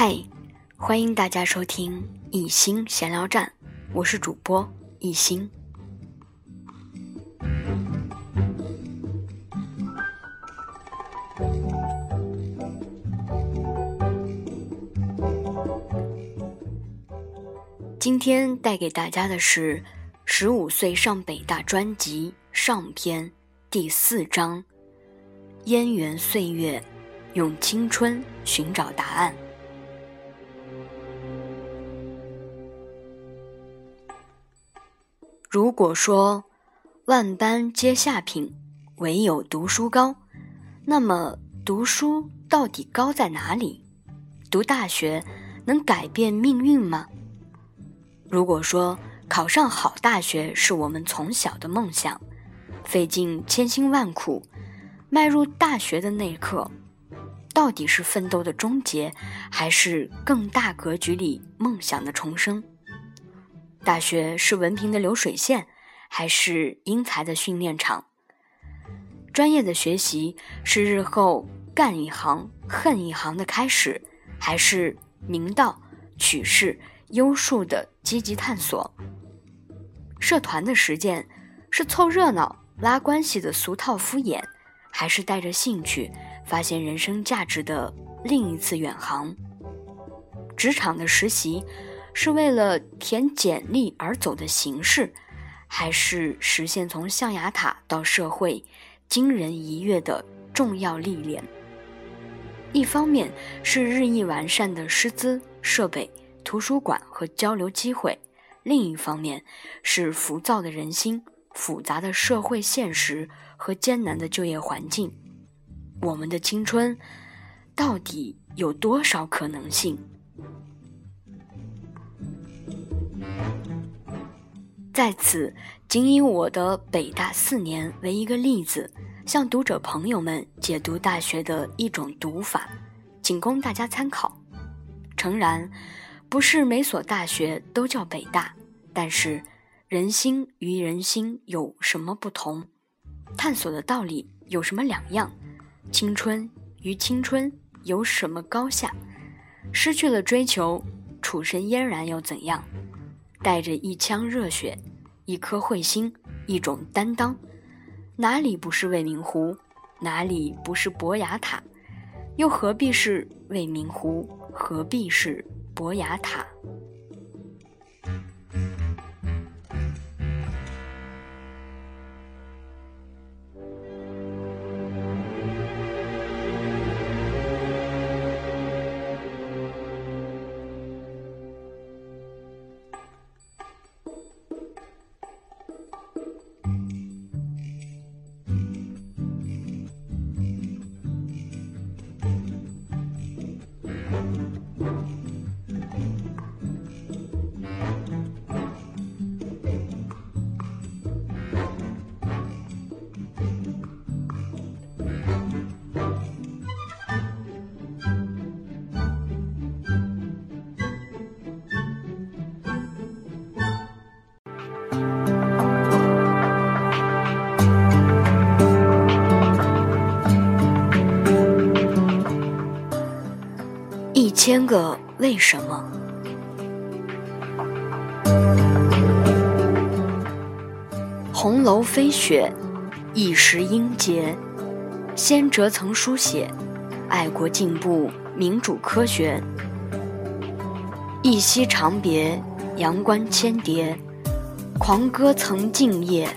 嗨，欢迎大家收听一心闲聊站，我是主播一心。今天带给大家的是15岁上北大专辑上篇第4章，烟缘岁月，用青春寻找答案。如果说万般皆下品，唯有读书高，那么读书到底高在哪里？读大学能改变命运吗？如果说考上好大学是我们从小的梦想，费尽千辛万苦，迈入大学的那一刻，到底是奋斗的终结，还是更大格局里梦想的重生？大学是文凭的流水线，还是英才的训练场？专业的学习是日后干一行恨一行的开始，还是明道取士优术的积极探索？社团的实践是凑热闹拉关系的俗套敷衍，还是带着兴趣发现人生价值的另一次远航？职场的实习是为了填简历而走的形式，还是实现从象牙塔到社会惊人一跃的重要历练？一方面是日益完善的师资设备、图书馆和交流机会，另一方面是浮躁的人心、复杂的社会现实和艰难的就业环境。我们的青春到底有多少可能性？在此，仅以我的北大4年为一个例子，向读者朋友们解读大学的一种读法，仅供大家参考。诚然，不是每所大学都叫北大，但是人心与人心有什么不同？探索的道理有什么两样？青春与青春有什么高下？失去了追求，处身嫣然又怎样？带着一腔热血，一颗慧心，一种担当，哪里不是未名湖？哪里不是博雅塔？又何必是未名湖？何必是博雅塔？1,000个为什么？红楼飞雪，一时英杰。先哲曾书写爱国进步、民主科学。一夕长别，阳关千叠。狂歌曾静夜，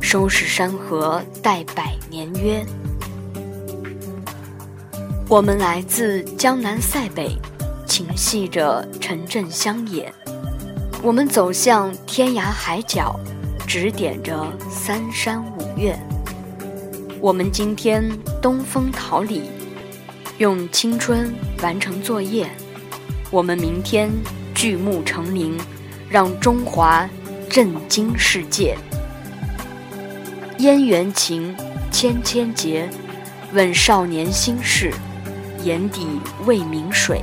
收拾山河待百年约。我们来自江南塞北，情系着城镇乡野；我们走向天涯海角，指点着三山五岳。我们今天东风桃李，用青春完成作业；我们明天巨木成林，让中华震惊世界。烟缘情，千千结，问少年心事。眼底未明水，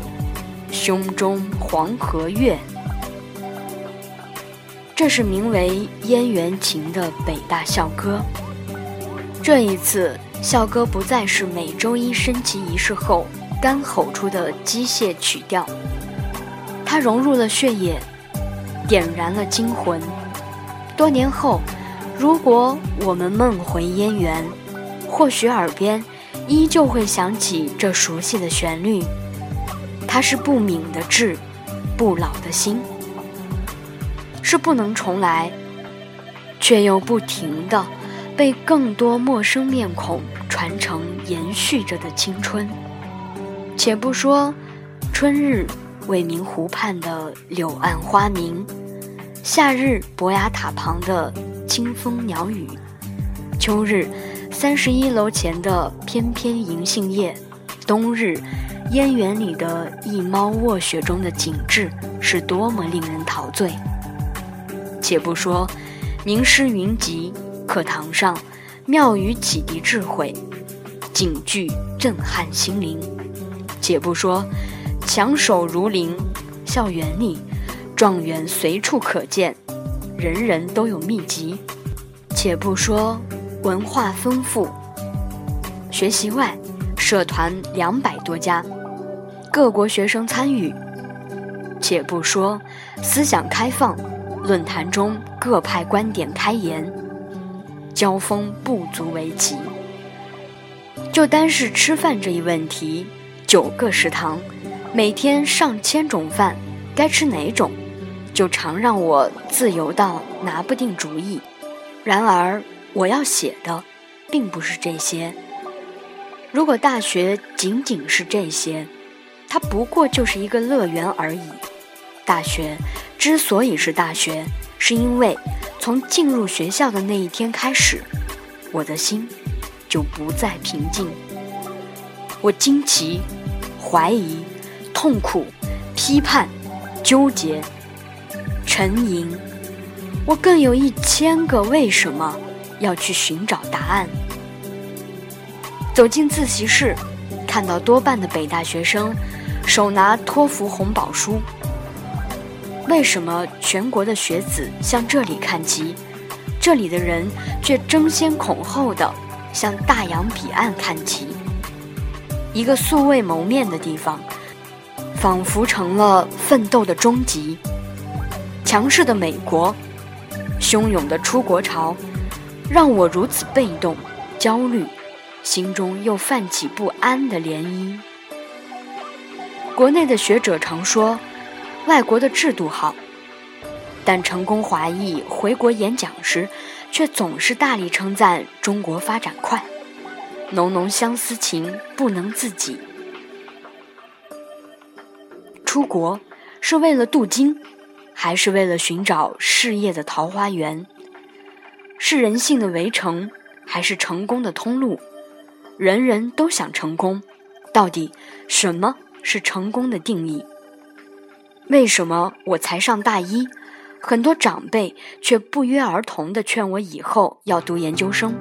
胸中黄河月。这是名为《烟缘情》的北大校歌。这一次，校歌不再是每周一升旗仪式后干吼出的机械曲调，它融入了血液，点燃了惊魂。多年后，如果我们梦回燕园，或许耳边依旧会响起这熟悉的旋律。它是不泯的志，不老的心，是不能重来，却又不停地被更多陌生面孔传承延续着的青春。且不说春日未名湖畔的柳暗花明，夏日博雅塔旁的清风鸟语，秋日31楼前的翩翩银杏叶，冬日燕园里的一猫卧雪中的景致是多么令人陶醉。且不说名师云集，课堂上妙语启迪智慧，警句震撼心灵。且不说强手如林，校园里状元随处可见，人人都有秘籍。且不说文化丰富，学习外社团200多家，各国学生参与。且不说思想开放，论坛中各派观点开言，交锋不足为奇。就单是吃饭这一问题，9个食堂，每天上千种饭，该吃哪种，就常让我自由到拿不定主意。然而我要写的并不是这些。如果大学仅仅是这些，它不过就是一个乐园而已。大学之所以是大学，是因为从进入学校的那一天开始，我的心就不再平静。我惊奇、怀疑、痛苦、批判、纠结、沉吟，我更有1000个为什么要去寻找答案。走进自习室，看到多半的北大学生手拿托福红宝书。为什么全国的学子向这里看齐，这里的人却争先恐后地向大洋彼岸看齐？一个素未谋面的地方，仿佛成了奋斗的终极。强势的美国，汹涌的出国潮，让我如此被动、焦虑，心中又泛起不安的涟漪。国内的学者常说外国的制度好，但成功华裔回国演讲时，却总是大力称赞中国发展快。浓浓相思情不能自己，出国是为了镀金，还是为了寻找事业的桃花源？是人性的围城，还是成功的通路？人人都想成功，到底什么是成功的定义？为什么我才上大一，很多长辈却不约而同地劝我以后要读研究生？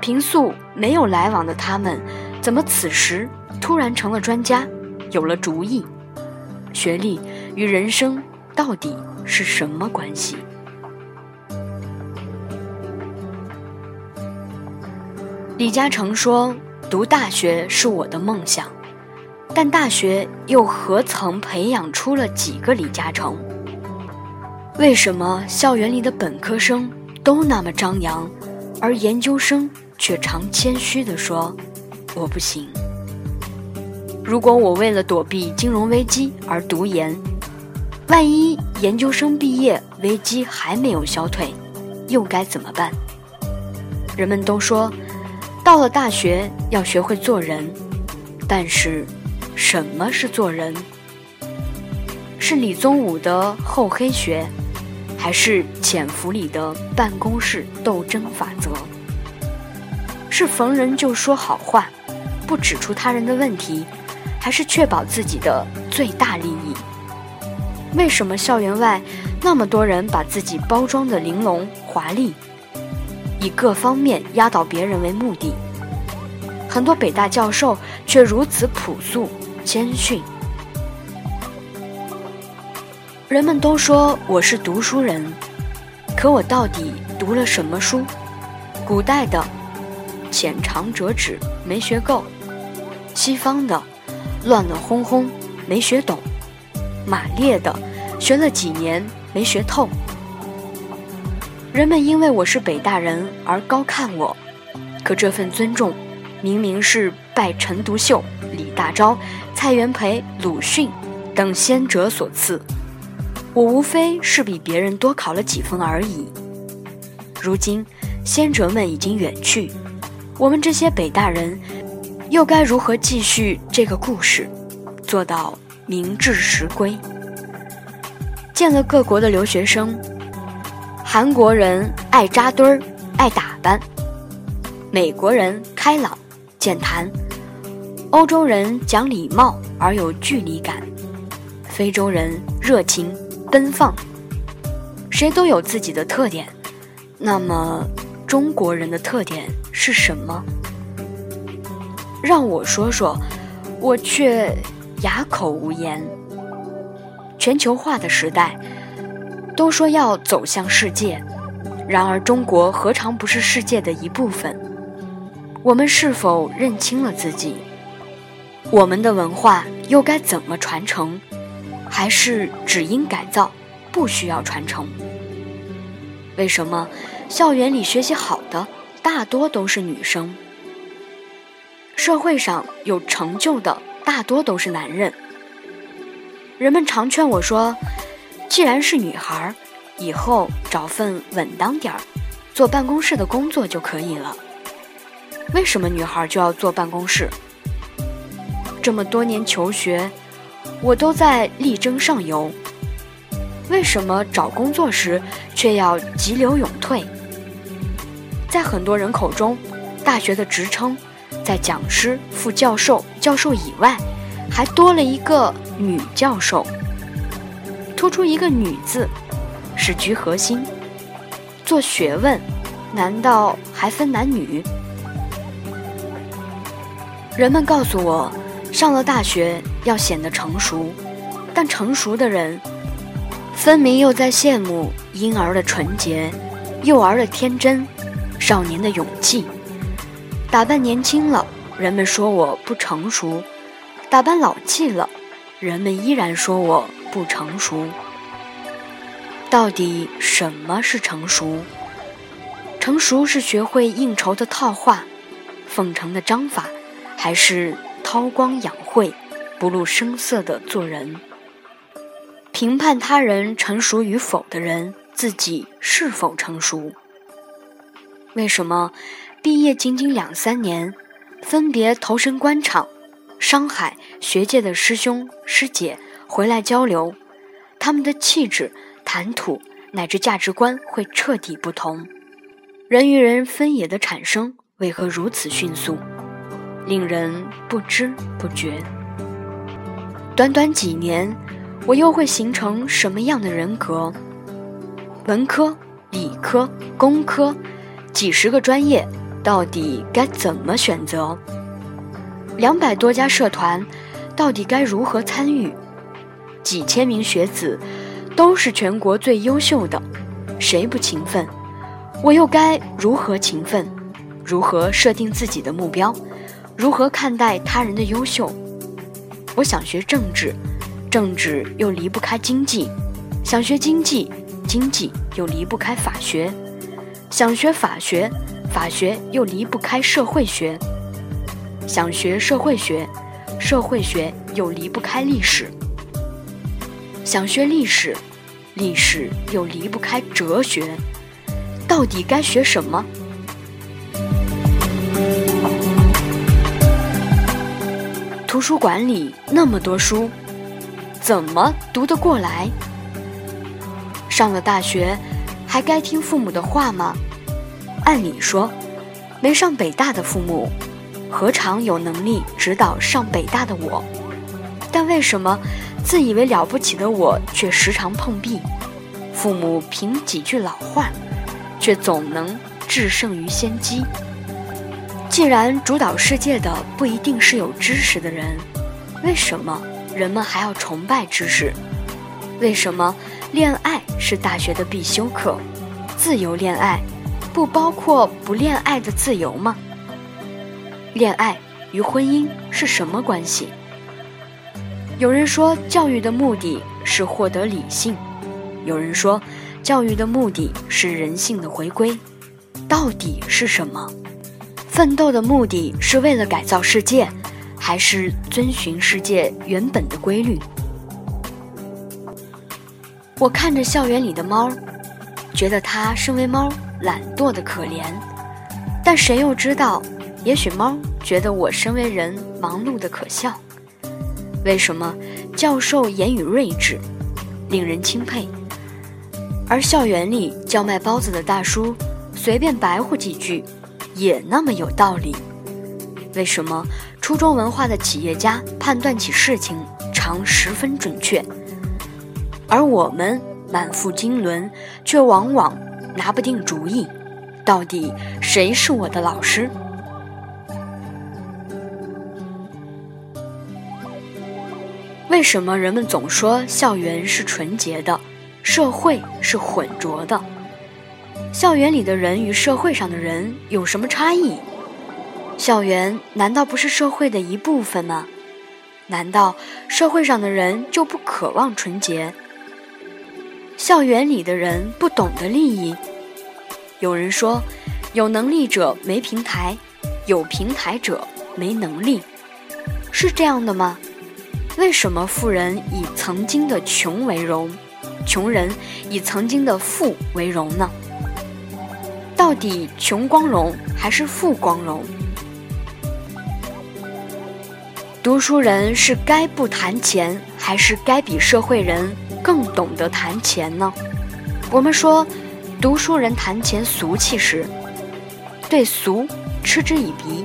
平素没有来往的他们，怎么此时突然成了专家，有了主意？学历与人生到底是什么关系？李嘉诚说，读大学是我的梦想，但大学又何曾培养出了几个李嘉诚？为什么校园里的本科生都那么张扬，而研究生却常谦虚地说我不行？如果我为了躲避金融危机而读研，万一研究生毕业危机还没有消退，又该怎么办？人们都说到了大学要学会做人，但是什么是做人？是李宗武的厚黑学，还是潜伏里的办公室斗争法则？是逢人就说好话，不指出他人的问题，还是确保自己的最大利益？为什么校园外那么多人把自己包装得玲珑华丽，以各方面压倒别人为目的？很多北大教授却如此朴素谦逊。人们都说我是读书人，可我到底读了什么书？古代的浅尝辄止没学够，西方的乱乱哄哄没学懂，马列的学了几年没学透。人们因为我是北大人而高看我，可这份尊重明明是拜陈独秀、李大钊、蔡元培、鲁迅等先哲所赐，我无非是比别人多考了几分而已。如今先哲们已经远去，我们这些北大人又该如何继续这个故事，做到名至实归？见了各国的留学生，韩国人爱扎堆儿、爱打扮，美国人开朗、健谈，欧洲人讲礼貌而有距离感，非洲人热情、奔放，谁都有自己的特点。那么，中国人的特点是什么？让我说说，我却哑口无言。全球化的时代，都说要走向世界，然而中国何尝不是世界的一部分？我们是否认清了自己？我们的文化又该怎么传承？还是只应改造，不需要传承？为什么校园里学习好的大多都是女生？社会上有成就的大多都是男人。人们常劝我说，既然是女孩，以后找份稳当点儿，做办公室的工作就可以了。为什么女孩就要做办公室？这么多年求学，我都在力争上游，为什么找工作时却要急流勇退？在很多人口中，大学的职称在讲师、副教授、教授以外，还多了一个女教授，突出一个女字，使其核心。做学问难道还分男女？人们告诉我，上了大学要显得成熟，但成熟的人分明又在羡慕婴儿的纯洁、幼儿的天真、少年的勇气。打扮年轻了，人们说我不成熟；打扮老气了，人们依然说我不成熟。到底什么是成熟？成熟是学会应酬的套话、奉承的章法，还是韬光养晦、不露声色的做人？评判他人成熟与否的人，自己是否成熟？为什么毕业仅仅2-3年，分别投身官场、商海、学界的师兄师姐回来交流，他们的气质、谈吐乃至价值观会彻底不同？人与人分野的产生为何如此迅速，令人不知不觉？短短几年，我又会形成什么样的人格？文科、理科、工科，几十个专业，到底该怎么选择？200多家社团，到底该如何参与？几千名学子，都是全国最优秀的，谁不勤奋？我又该如何勤奋？如何设定自己的目标？如何看待他人的优秀？我想学政治，政治又离不开经济，想学经济，经济又离不开法学，想学法学，法学又离不开社会学，想学社会学，社会学又离不开历史，想学历史，历史又离不开哲学，到底该学什么？图书馆里那么多书，怎么读得过来？上了大学还该听父母的话吗？按理说，没上北大的父母何尝有能力指导上北大的我？但为什么自以为了不起的我却时常碰壁？父母凭几句老话，却总能制胜于先机。既然主导世界的不一定是有知识的人，为什么人们还要崇拜知识？为什么恋爱是大学的必修课？自由恋爱不包括不恋爱的自由吗？恋爱与婚姻是什么关系？有人说教育的目的是获得理性，有人说教育的目的是人性的回归，到底是什么？奋斗的目的是为了改造世界，还是遵循世界原本的规律？我看着校园里的猫，觉得它身为猫懒惰的可怜，但谁又知道，也许猫觉得我身为人忙碌的可笑。为什么教授言语睿智，令人钦佩，而校园里叫卖包子的大叔随便白活几句也那么有道理？为什么初中文化的企业家判断起事情常十分准确，而我们满腹经纶却往往拿不定主意？到底谁是我的老师？为什么人们总说校园是纯洁的，社会是混浊的？校园里的人与社会上的人有什么差异？校园难道不是社会的一部分吗？难道社会上的人就不渴望纯洁？校园里的人不懂得利益？有人说，有能力者没平台，有平台者没能力，是这样的吗？为什么富人以曾经的穷为荣，穷人以曾经的富为荣呢？到底穷光荣还是富光荣？读书人是该不谈钱，还是该比社会人更懂得谈钱呢？我们说读书人谈钱俗气时，对俗嗤之以鼻，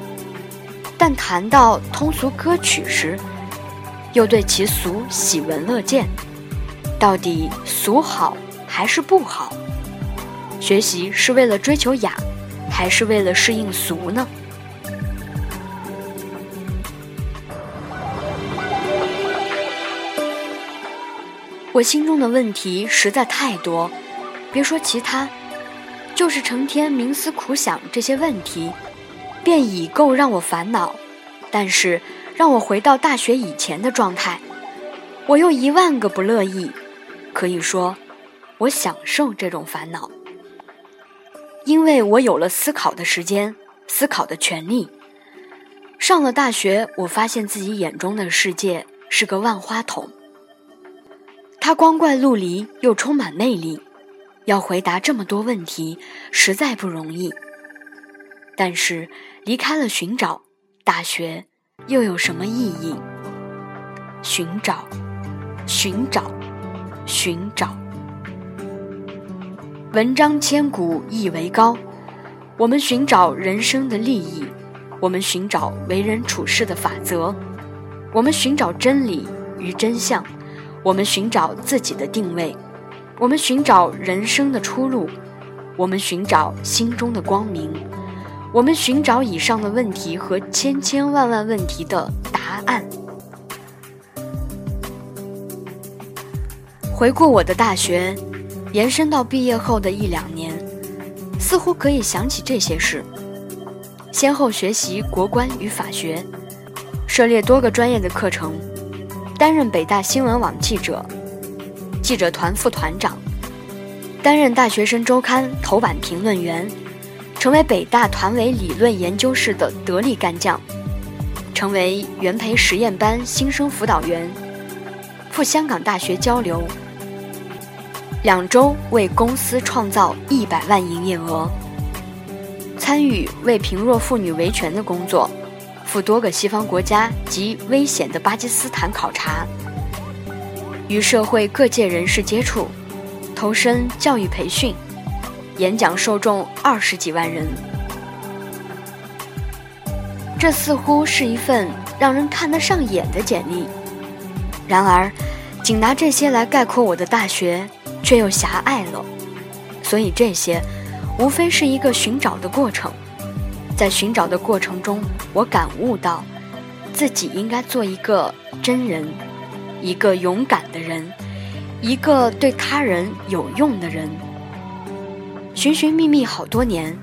但谈到通俗歌曲时，又对其俗喜闻乐见。到底俗好还是不好？学习是为了追求雅，还是为了适应俗呢？我心中的问题实在太多，别说其他，就是成天冥思苦想这些问题，便已够让我烦恼。但是让我回到大学以前的状态，我又一万个不乐意。可以说，我享受这种烦恼，因为我有了思考的时间，思考的权利。上了大学，我发现自己眼中的世界是个万花筒，它光怪陆离又充满魅力。要回答这么多问题实在不容易，但是离开了寻找，大学又有什么意义？寻找，寻找，寻找。文章千古意为高，我们寻找人生的利益，我们寻找为人处事的法则，我们寻找真理与真相，我们寻找自己的定位，我们寻找人生的出路，我们寻找心中的光明，我们寻找以上的问题和千千万万问题的答案。回顾我的大学，延伸到毕业后的一两年，似乎可以想起这些事。先后学习国关与法学，涉猎多个专业的课程，担任北大新闻网记者，记者团副团长，担任大学生周刊头版评论员，成为北大团委理论研究室的得力干将，成为元培实验班新生辅导员，赴香港大学交流，2周为公司创造100万营业额，参与为贫弱妇女维权的工作，赴多个西方国家及危险的巴基斯坦考察，与社会各界人士接触，投身教育培训，演讲受众20几万人。这似乎是一份让人看得上眼的简历。然而，仅拿这些来概括我的大学，却又狭隘了。所以这些，无非是一个寻找的过程。在寻找的过程中，我感悟到，自己应该做一个真人，一个勇敢的人，一个对他人有用的人。寻寻觅觅好多年，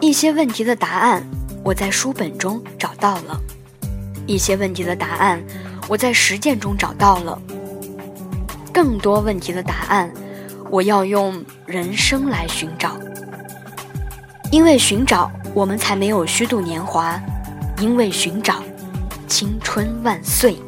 一些问题的答案我在书本中找到了一些问题的答案，我在实践中找到了更多问题的答案，我要用人生来寻找。因为寻找，我们才没有虚度年华；因为寻找，青春万岁。